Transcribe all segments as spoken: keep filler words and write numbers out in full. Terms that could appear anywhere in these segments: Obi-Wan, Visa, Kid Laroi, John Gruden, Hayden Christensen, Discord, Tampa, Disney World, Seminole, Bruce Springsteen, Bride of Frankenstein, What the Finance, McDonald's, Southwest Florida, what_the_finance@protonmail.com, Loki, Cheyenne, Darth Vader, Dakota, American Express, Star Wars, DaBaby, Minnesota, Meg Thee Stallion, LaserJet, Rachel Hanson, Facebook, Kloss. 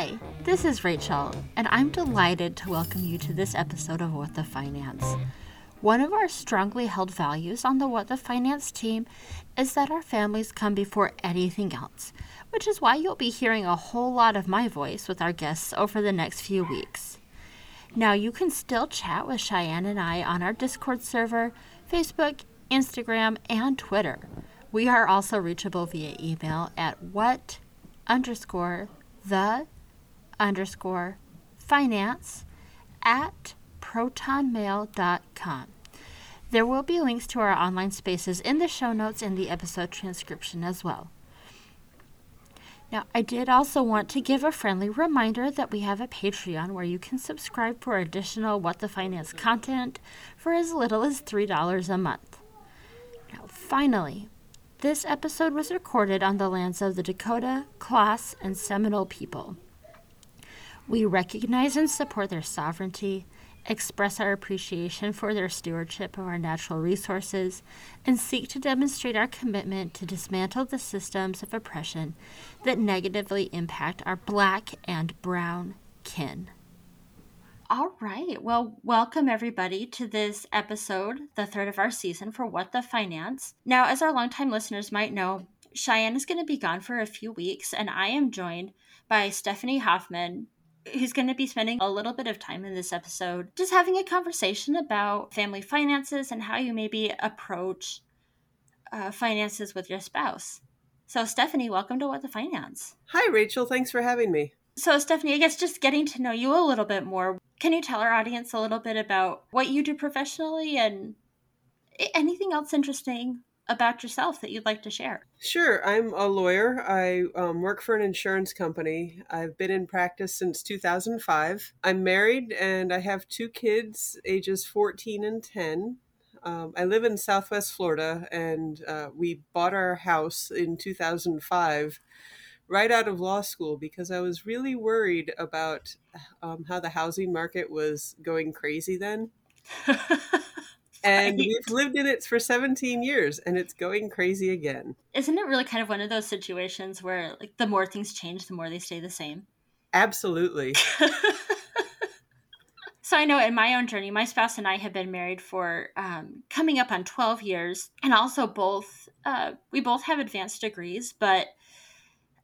Hi, this is Rachel, and I'm delighted to welcome you to this episode of What the Finance. One of our strongly held values on the What the Finance team is that our families come before anything else, which is why you'll be hearing a whole lot of my voice with our guests over the next few weeks. Now, you can still chat with Cheyenne and I on our Discord server, Facebook, Instagram, and Twitter. We are also reachable via email at what underscore the underscore finance at proton mail dot com. There will be links to our online spaces in the show notes and the episode transcription as well. Now, I did also want to give a friendly reminder that we have a Patreon where you can subscribe for additional What the Finance content for as little as three dollars a month. Now, finally, this episode was recorded on the lands of the Dakota, Kloss, and Seminole people. We recognize and support their sovereignty, express our appreciation for their stewardship of our natural resources, and seek to demonstrate our commitment to dismantle the systems of oppression that negatively impact our Black and Brown kin. All right. Well, welcome everybody to this episode, the third of our season for What the Finance. Now, as our longtime listeners might know, Cheyenne is going to be gone for a few weeks, and I am joined by Stephanie Hoffman, who's going to be spending a little bit of time in this episode just having a conversation about family finances and how you maybe approach uh, finances with your spouse. So, Stephanie, welcome to What the Finance. Hi, Rachel. Thanks for having me. So, Stephanie, I guess just getting to know you a little bit more, can you tell our audience a little bit about what you do professionally and anything else interesting about yourself that you'd like to share? Sure. I'm a lawyer. I um, work for an insurance company. I've been in practice since two thousand five. I'm married and I have two kids, ages fourteen and ten. Um, I live in Southwest Florida, and uh, we bought our house in two thousand five right out of law school because I was really worried about um, how the housing market was going crazy then. And we've lived in it for seventeen years, and it's going crazy again. Isn't it really kind of one of those situations where, like, the more things change, the more they stay the same? Absolutely. So I know in my own journey, my spouse and I have been married for um, coming up on twelve years, and also both, uh, we both have advanced degrees, but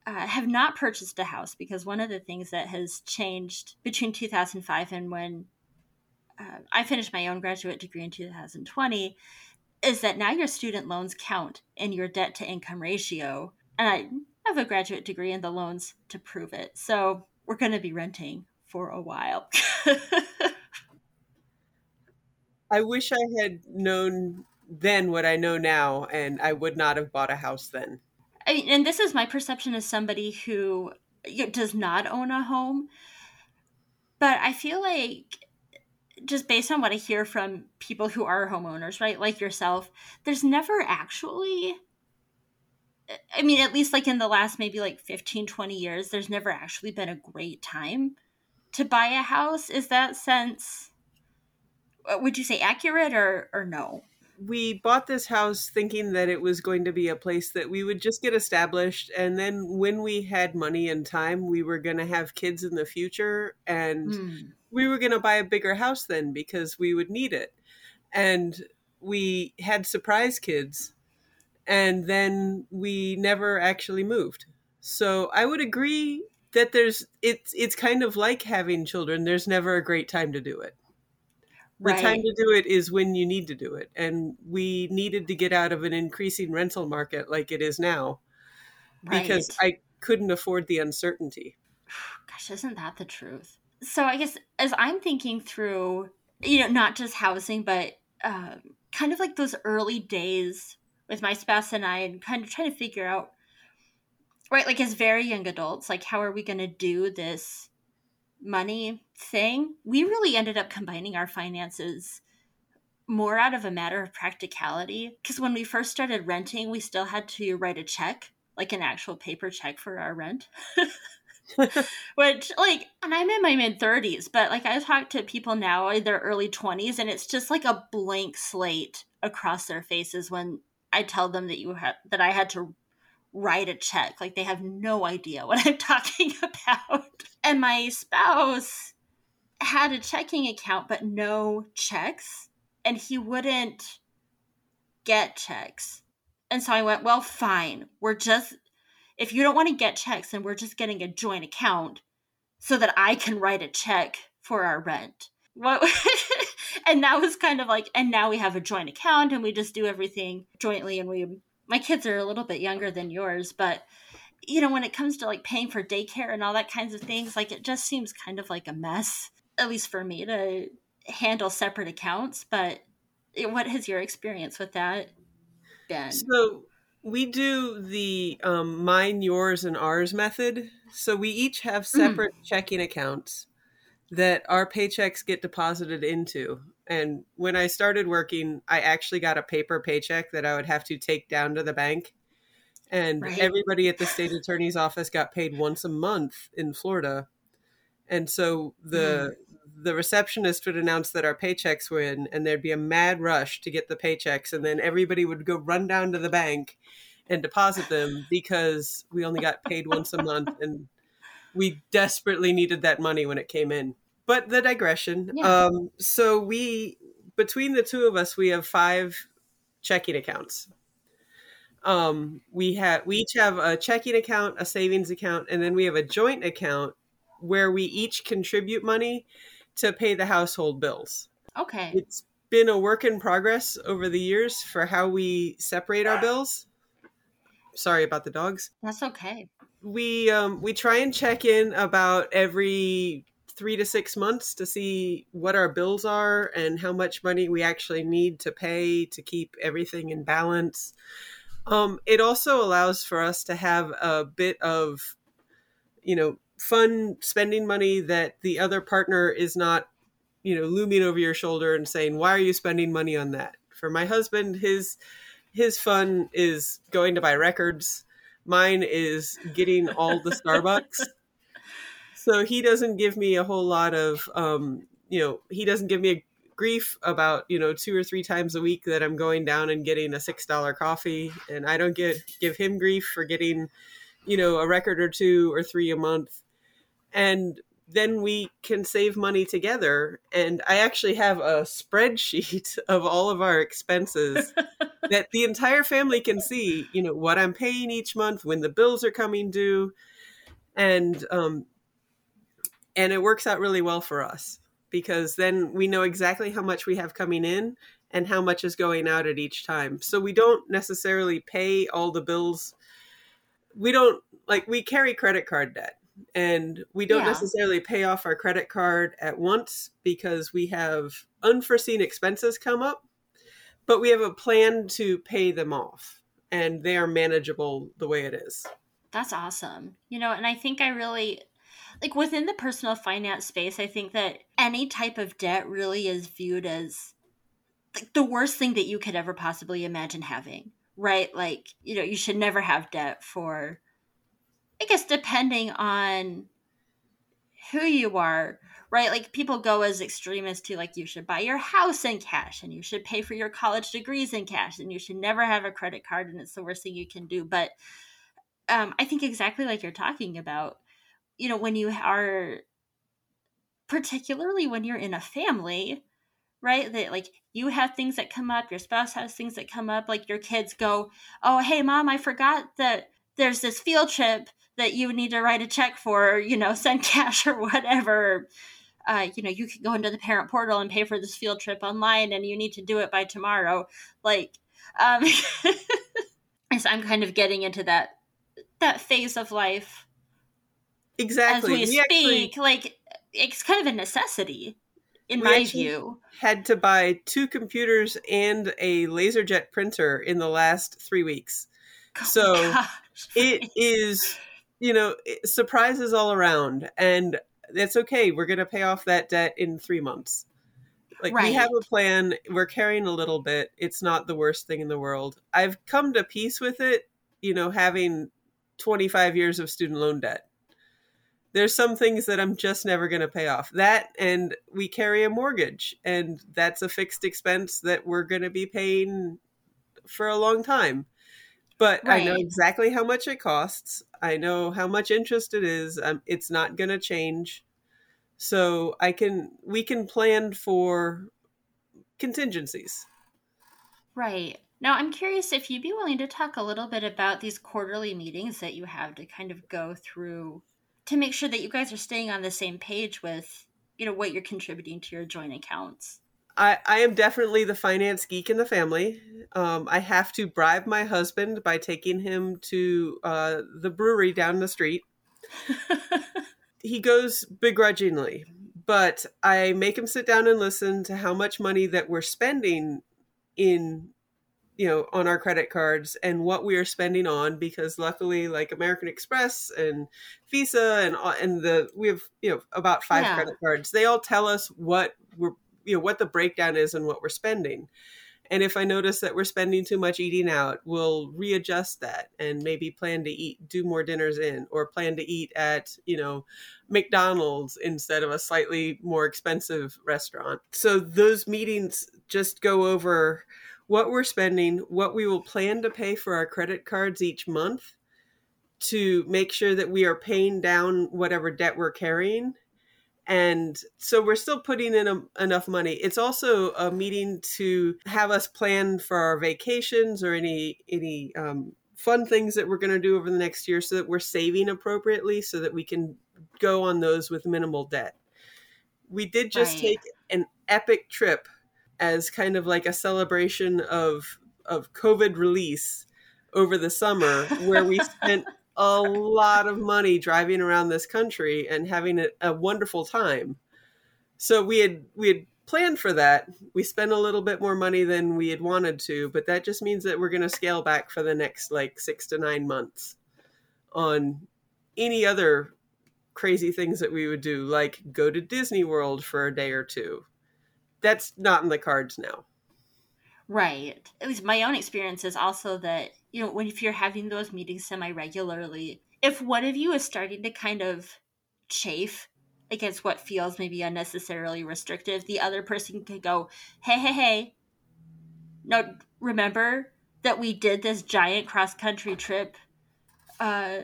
uh, have not purchased a house because one of the things that has changed between two thousand five and when Uh, I finished my own graduate degree in two thousand twenty, is that now your student loans count in your debt to income ratio. And I have a graduate degree and the loans to prove it. So we're going to be renting for a while. I wish I had known then what I know now, and I would not have bought a house then. I mean, and this is my perception as somebody who does not own a home. But I feel like, just based on what I hear from people who are homeowners, right? Like yourself, there's never actually, I mean, at least like in the last maybe like fifteen, twenty years, there's never actually been a great time to buy a house. Is that sense, would you say accurate or, or no? We bought this house thinking that it was going to be a place that we would just get established. And then when we had money and time, we were going to have kids in the future. And mm. we were going to buy a bigger house then because we would need it. And we had surprise kids. And then we never actually moved. So I would agree that there's it's it's kind of like having children. There's never a great time to do it. Right. The time to do it is when you need to do it. And we needed to get out of an increasing rental market like it is now, right, because I couldn't afford the uncertainty. Gosh, isn't that the truth? So I guess as I'm thinking through, you know, not just housing, but um, kind of like those early days with my spouse and I, and kind of trying to figure out, right, like as very young adults, like how are we going to do this money thing? We really ended up combining our finances more out of a matter of practicality, because when we first started renting, we still had to write a check, like an actual paper check for our rent. Which, like, and I'm in my mid thirties, but like I talk to people now in their early twenties, and it's just like a blank slate across their faces when I tell them that you have that I had to write a check. Like, they have no idea what I'm talking about. And my spouse had a checking account, but no checks. And he wouldn't get checks. And so I went, well, fine. We're just, if you don't want to get checks, then we're just getting a joint account so that I can write a check for our rent. What? And that was kind of like, and now we have a joint account and we just do everything jointly. And we, my kids are a little bit younger than yours, but you know, when it comes to like paying for daycare and all that kinds of things, like it just seems kind of like a mess, at least for me, to handle separate accounts. But what has your experience with that been? So we do the um, mine, yours, and ours method. So we each have separate mm. checking accounts that our paychecks get deposited into. And when I started working, I actually got a paper paycheck that I would have to take down to the bank. And right. everybody at the state attorney's office got paid once a month in Florida. And so the mm. the receptionist would announce that our paychecks were in, and there'd be a mad rush to get the paychecks. And then everybody would go run down to the bank and deposit them because we only got paid once a month. And we desperately needed that money when it came in. But the digression. Yeah. Um, so we, between the two of us, we have five checking accounts. Um, we have we each have a checking account, a savings account, and then we have a joint account where we each contribute money to pay the household bills. Okay. It's been a work in progress over the years for how we separate our bills. Sorry about the dogs. That's okay. We um, we try and check in about every three to six months to see what our bills are and how much money we actually need to pay to keep everything in balance. Um, it also allows for us to have a bit of, you know, fun spending money that the other partner is not, you know, looming over your shoulder and saying, "Why are you spending money on that?" For my husband, his his fun is going to buy records. Mine is getting all the Starbucks. So he doesn't give me a whole lot of, um, you know, he doesn't give me a grief about, you know, two or three times a week that I'm going down and getting a six dollar coffee. And I don't get, give him grief for getting, you know, a record or two or three a month. And then we can save money together. And I actually have a spreadsheet of all of our expenses that the entire family can see, you know, what I'm paying each month, when the bills are coming due. And, um, and it works out really well for us because then we know exactly how much we have coming in and how much is going out at each time. So we don't necessarily pay all the bills. We don't like, we carry credit card debt. And we don't yeah. necessarily pay off our credit card at once because we have unforeseen expenses come up, but we have a plan to pay them off and they are manageable the way it is. That's awesome. You know, and I think I really, like within the personal finance space, I think that any type of debt really is viewed as like the worst thing that you could ever possibly imagine having, right? Like, you know, you should never have debt for, I guess, depending on who you are, right? Like people go as extreme as to like, you should buy your house in cash and you should pay for your college degrees in cash and you should never have a credit card and it's the worst thing you can do. But um, I think exactly like you're talking about, you know, when you are, particularly when you're in a family, right? That like you have things that come up, your spouse has things that come up, like your kids go, oh, hey mom, I forgot that there's this field trip that you need to write a check for, or, you know, send cash or whatever. Uh, you know, you could go into the parent portal and pay for this field trip online and you need to do it by tomorrow. Like, um, so I'm kind of getting into that, that phase of life. Exactly. As we, we speak, actually, like it's kind of a necessity in my view. Had to buy two computers and a LaserJet printer in the last three weeks. So oh it is, you know, surprises all around and that's okay. We're going to pay off that debt in three months. Like right. we have a plan. We're carrying a little bit. It's not the worst thing in the world. I've come to peace with it, you know, having twenty-five years of student loan debt. There's some things that I'm just never going to pay off. That and we carry a mortgage and that's a fixed expense that we're going to be paying for a long time. But right. I know exactly how much it costs. I know how much interest it is. Um, it's not going to change. So I can, we can plan for contingencies. Right. Now, I'm curious if you'd be willing to talk a little bit about these quarterly meetings that you have to kind of go through to make sure that you guys are staying on the same page with, you know, what you're contributing to your joint accounts. I, I am definitely the finance geek in the family. Um, I have to bribe my husband by taking him to uh, the brewery down the street. He goes begrudgingly, but I make him sit down and listen to how much money that we're spending in, you know, on our credit cards and what we are spending on, because luckily, like American Express and Visa and and the we have, you know, about five yeah. credit cards. They all tell us what we're, you know, what the breakdown is and what we're spending. And if I notice that we're spending too much eating out, we'll readjust that and maybe plan to eat, do more dinners in, or plan to eat at, you know, McDonald's instead of a slightly more expensive restaurant. So those meetings just go over what we're spending, what we will plan to pay for our credit cards each month to make sure that we are paying down whatever debt we're carrying. And so we're still putting in a, enough money. It's also a meeting to have us plan for our vacations or any any um, fun things that we're going to do over the next year so that we're saving appropriately so that we can go on those with minimal debt. We did just right. take an epic trip as kind of like a celebration of of COVID release over the summer where we spent a lot of money driving around this country and having a, a wonderful time. So we had we had planned for that. We spent a little bit more money than we had wanted to, but that just means that we're going to scale back for the next like six to nine months on any other crazy things that we would do, like go to Disney World for a day or two. That's not in the cards now. Right. At least my own experience is also that, you know, when if you're having those meetings semi-regularly, if one of you is starting to kind of chafe against what feels maybe unnecessarily restrictive, the other person can go, hey, hey, hey, no, remember that we did this giant cross-country trip uh,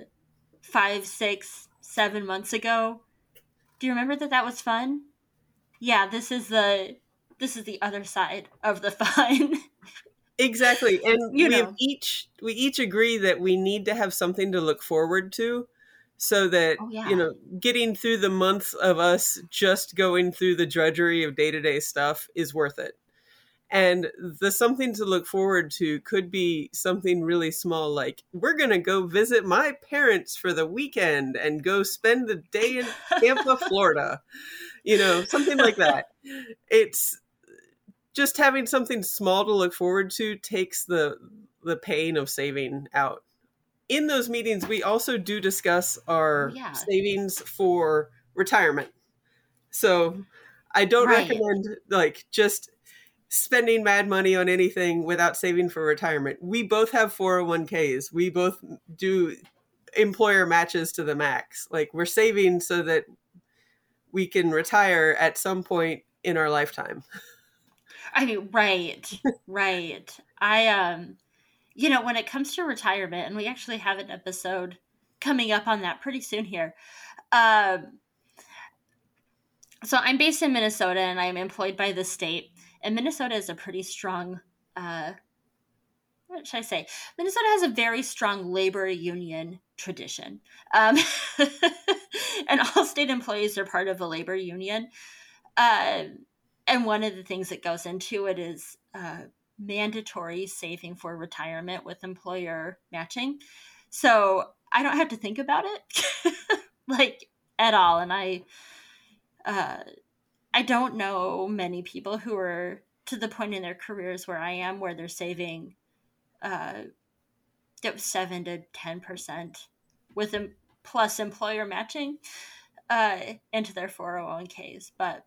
five, six, seven months ago. Do you remember that that was fun? Yeah, this is the... This is the other side of the fun. Exactly. And you we know. each we each agree that we need to have something to look forward to so that, oh, yeah. you know, getting through the months of us just going through the drudgery of day-to-day stuff is worth it. And the something to look forward to could be something really small, like we're going to go visit my parents for the weekend and go spend the day in Tampa, Florida. You know, something like that. It's just having something small to look forward to takes the the pain of saving out. In those meetings, we also do discuss our yeah. savings for retirement. So I don't right. recommend like just spending mad money on anything without saving for retirement. We both have four oh one k's. We both do employer matches to the max. Like we're saving so that we can retire at some point in our lifetime. I mean, right, right. I, um, you know, when it comes to retirement, and we actually have an episode coming up on that pretty soon here. Um, so I'm based in Minnesota and I'm employed by the state, and Minnesota is a pretty strong, uh, what should I say? Minnesota has a very strong labor union tradition. Um, and all state employees are part of a labor union. Uh, and one of the things that goes into it is uh, mandatory saving for retirement with employer matching. So I don't have to think about it like at all. And I, uh, I don't know many people who are to the point in their careers where I am, where they're saving uh, seven to ten percent with em- plus employer matching uh, into their four oh one k's. But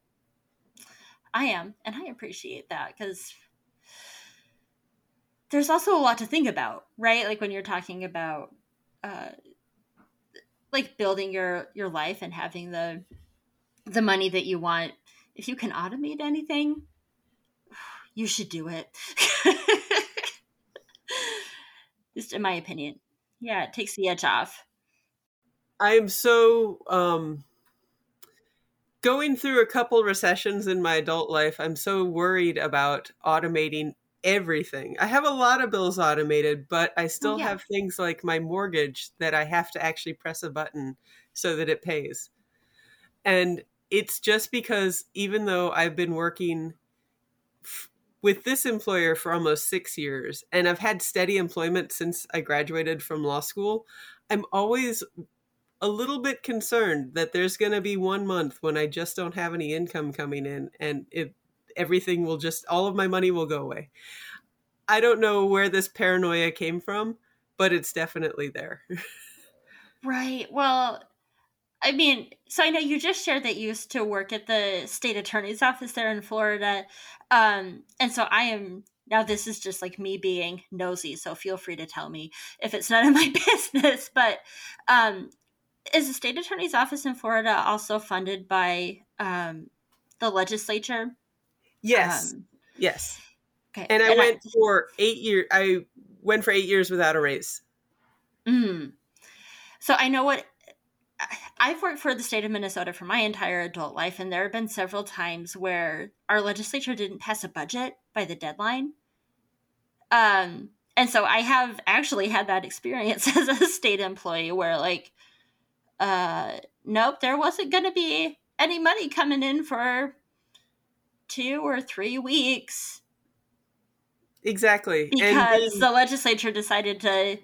I am, and I appreciate that because there's also a lot to think about, right? Like when you're talking about uh, like building your, your life and having the, the money that you want. If you can automate anything, you should do it. just in my opinion. Yeah, it takes the edge off. I am so, um, going through a couple recessions in my adult life, I'm so worried about automating everything. I have a lot of bills automated, but I still oh, yeah. have things like my mortgage that I have to actually press a button so that it pays. And it's just because even though I've been working f- with this employer for almost six years and I've had steady employment since I graduated from law school, I'm always a little bit concerned that there's going to be one month when I just don't have any income coming in and it, everything will just, all of my money will go away. I don't know where this paranoia came from, but it's definitely there. Right. Well, I mean, so I know you just shared that you used to work at the state attorney's office there in Florida. Um, and so I am, now this is just like me being nosy, so feel free to tell me if it's none of my business. But um, is the state attorney's office in Florida also funded by um, the legislature? Yes. Um, yes. Okay. And I and went I, for eight years. I went for eight years without a raise. Mm. So I know what... I've worked for the state of Minnesota for my entire adult life, and there have been several times where our legislature didn't pass a budget by the deadline. Um, and so I have actually had that experience as a state employee where, like, uh, nope, there wasn't going to be any money coming in for two or three weeks. Exactly. Because and- the legislature decided to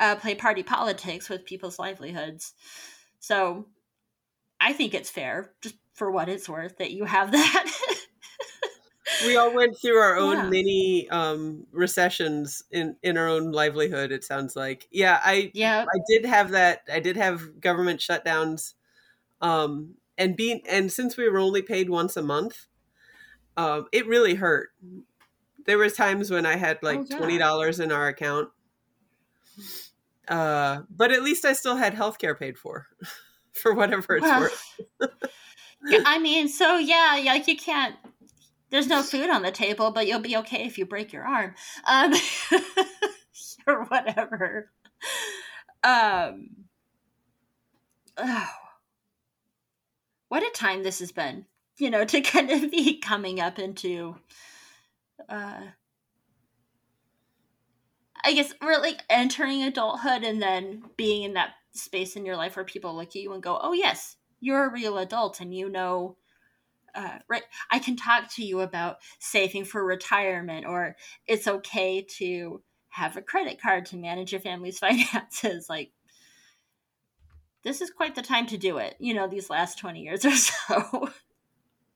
uh, play party politics with people's livelihoods. So I think it's fair, just for what it's worth, that you have that. We all went through our own yeah. mini um, recessions in, in our own livelihood, it sounds like. Yeah, I yep. I did have that. I did have government shutdowns. Um, and being and since we were only paid once a month, um, it really hurt. There was times when I had like oh, yeah. twenty dollars in our account. Uh, but at least I still had healthcare paid for, for whatever it's well, worth. I mean, so yeah, like you can't, there's no food on the table, but you'll be okay if you break your arm, um, or whatever. Um, oh, what a time this has been, you know, to kind of be coming up into, uh, I guess we're like entering adulthood and then being in that space in your life where people look at you and go, oh, yes, you're a real adult. And, you know, uh, right. I can talk to you about saving for retirement, or it's okay to have a credit card to manage your family's finances. Like, this is quite the time to do it. You know, these last twenty years or so.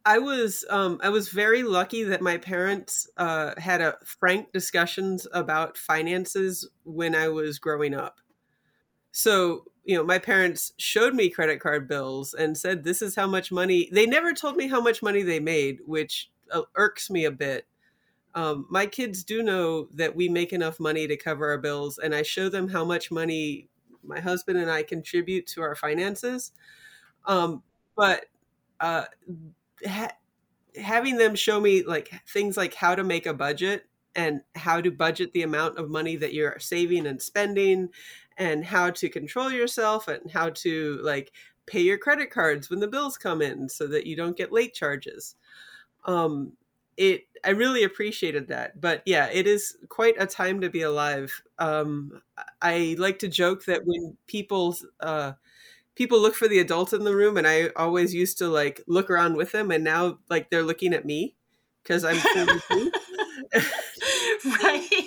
I was um, I was very lucky that my parents uh, had a frank discussions about finances when I was growing up. So, you know, my parents showed me credit card bills and said, this is how much money. They never told me how much money they made, which uh, irks me a bit. Um, my kids do know that we make enough money to cover our bills, and I show them how much money my husband and I contribute to our finances. Um, but... Uh, Ha- having them show me like things like how to make a budget and how to budget the amount of money that you're saving and spending, and how to control yourself, and how to like pay your credit cards when the bills come in so that you don't get late charges. Um, it, I really appreciated that, but yeah, it is quite a time to be alive. Um, I like to joke that when people, uh, people look for the adult in the room, and I always used to like look around with them, and now like they're looking at me because I'm forty-two. Right.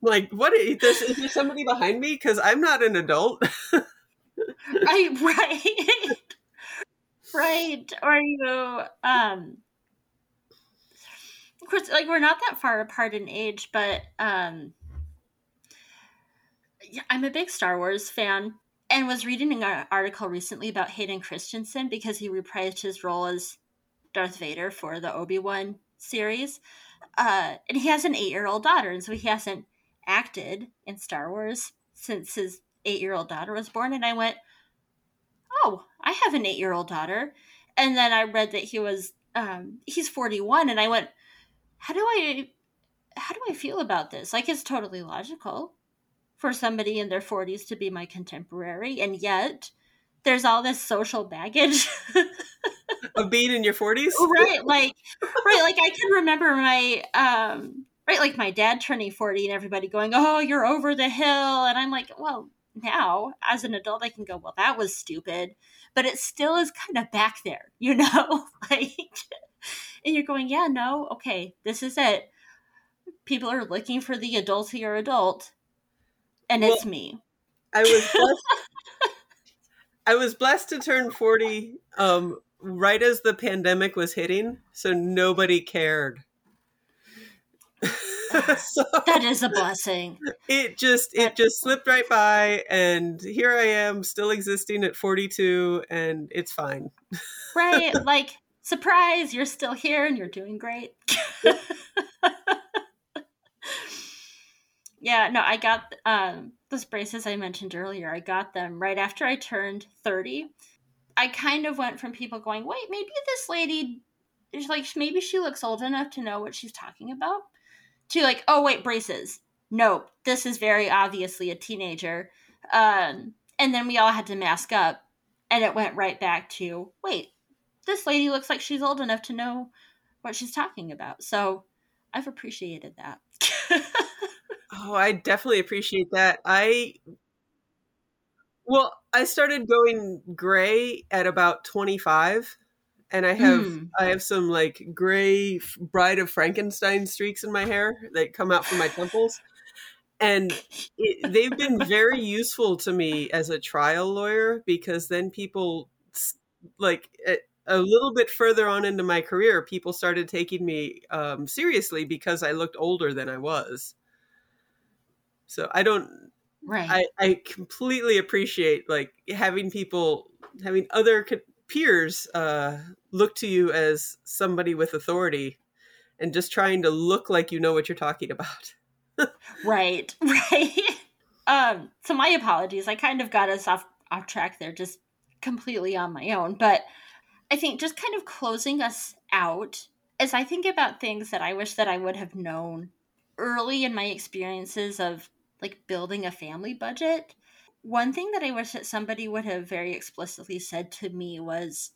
Like, what is this? Is there somebody behind me? Because I'm not an adult. Right, right, right. Are you? Um, of course, like we're not that far apart in age, but um, I'm a big Star Wars fan. And was reading an article recently about Hayden Christensen because he reprised his role as Darth Vader for the Obi-Wan series. Uh, and he has an eight-year-old daughter, and so he hasn't acted in Star Wars since his eight-year-old daughter was born. And I went, oh, I have an eight-year-old daughter. And then I read that he was, um, he's forty-one, and I went, how do I, how do I feel about this? Like, it's totally logical for somebody in their forties to be my contemporary. And yet there's all this social baggage of being in your forties. Right. Like, right. Like I can remember my, um, right. Like my dad turning forty and everybody going, "Oh, you're over the hill." And I'm like, well, now as an adult, I can go, well, that was stupid, but it still is kind of back there, you know, like, and you're going, yeah, no, okay, this is it. People are looking for the adultier adult, and well, it's me. I was blessed, I was blessed to turn forty um, right as the pandemic was hitting, so nobody cared. So, that is a blessing. It just that it just slipped right by, and here I am still existing at forty-two, and it's fine. Right, like, surprise, you're still here, and you're doing great. Yeah, no, I got um, those braces I mentioned earlier. I got them right after I turned thirty. I kind of went from people going, wait, maybe this lady, is like, maybe she looks old enough to know what she's talking about, to like, oh, wait, braces. Nope, this is very obviously a teenager. Um, and then we all had to mask up, and it went right back to, wait, this lady looks like she's old enough to know what she's talking about. So I've appreciated that. Oh, I definitely appreciate that. I, well, I started going gray at about twenty-five, and I have, mm. I have some like gray Bride of Frankenstein streaks in my hair that come out from my temples. And it, they've been very useful to me as a trial lawyer, because then people like a little bit further on into my career, people started taking me um, seriously because I looked older than I was. So I don't, right. I, I completely appreciate like having people, having other co- peers uh, look to you as somebody with authority and just trying to look like you know what you're talking about. Right, right. Um, so my apologies. I kind of got us off, off track there, just completely on my own. But I think just kind of closing us out, as I think about things that I wish that I would have known early in my experiences of like building a family budget, one thing that I wish that somebody would have very explicitly said to me was,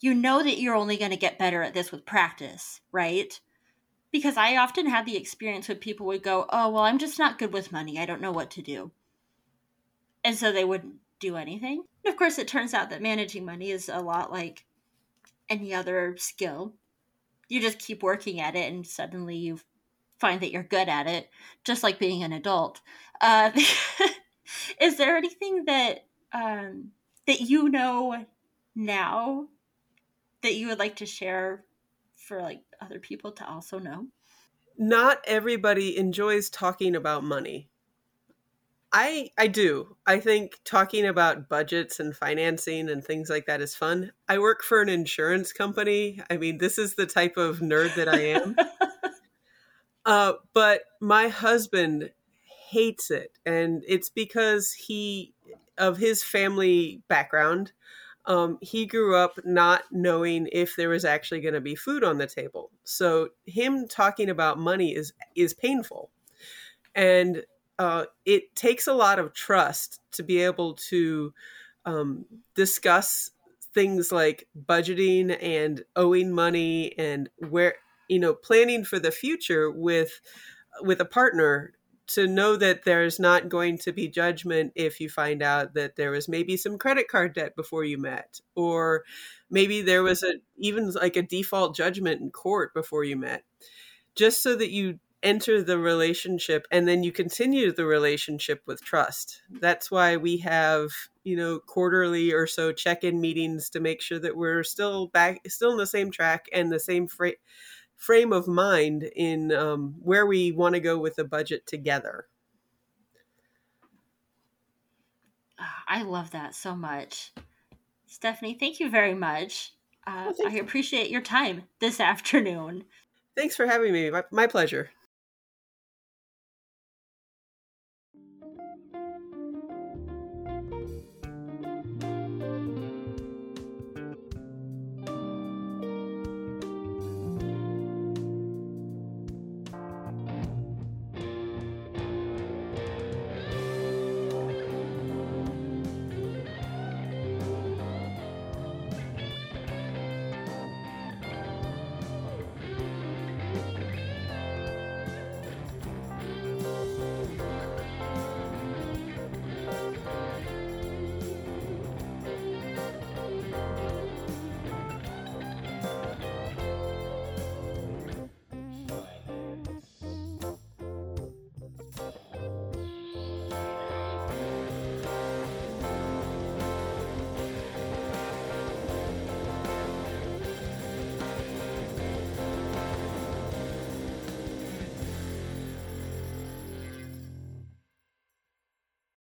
you know that you're only going to get better at this with practice, right? Because I often had the experience where people would go, oh, well, I'm just not good with money. I don't know what to do. And so they wouldn't do anything. And of course, it turns out that managing money is a lot like any other skill. You just keep working at it, and suddenly you've find that you're good at it, just like being an adult. Uh, is there anything that um, that you know now that you would like to share for like other people to also know? Not everybody enjoys talking about money. I I do. I think talking about budgets and financing and things like that is fun. I work for an insurance company. I mean, this is the type of nerd that I am. Uh, but my husband hates it, and it's because he, of his family background, um, he grew up not knowing if there was actually going to be food on the table. So him talking about money is, is painful. And uh, it takes a lot of trust to be able to um, discuss things like budgeting and owing money and where... you know, planning for the future with, with a partner, to know that there's not going to be judgment if you find out that there was maybe some credit card debt before you met, or maybe there was a, even like a default judgment in court before you met, just so that you enter the relationship and then you continue the relationship with trust. That's why we have, you know, quarterly or so check-in meetings to make sure that we're still back, still in the same track and the same freight. frame of mind in um, where we want to go with the budget together. I love that so much. Stephanie, thank you very much. Uh, well, I appreciate your time this afternoon. Thanks for having me. My, my pleasure.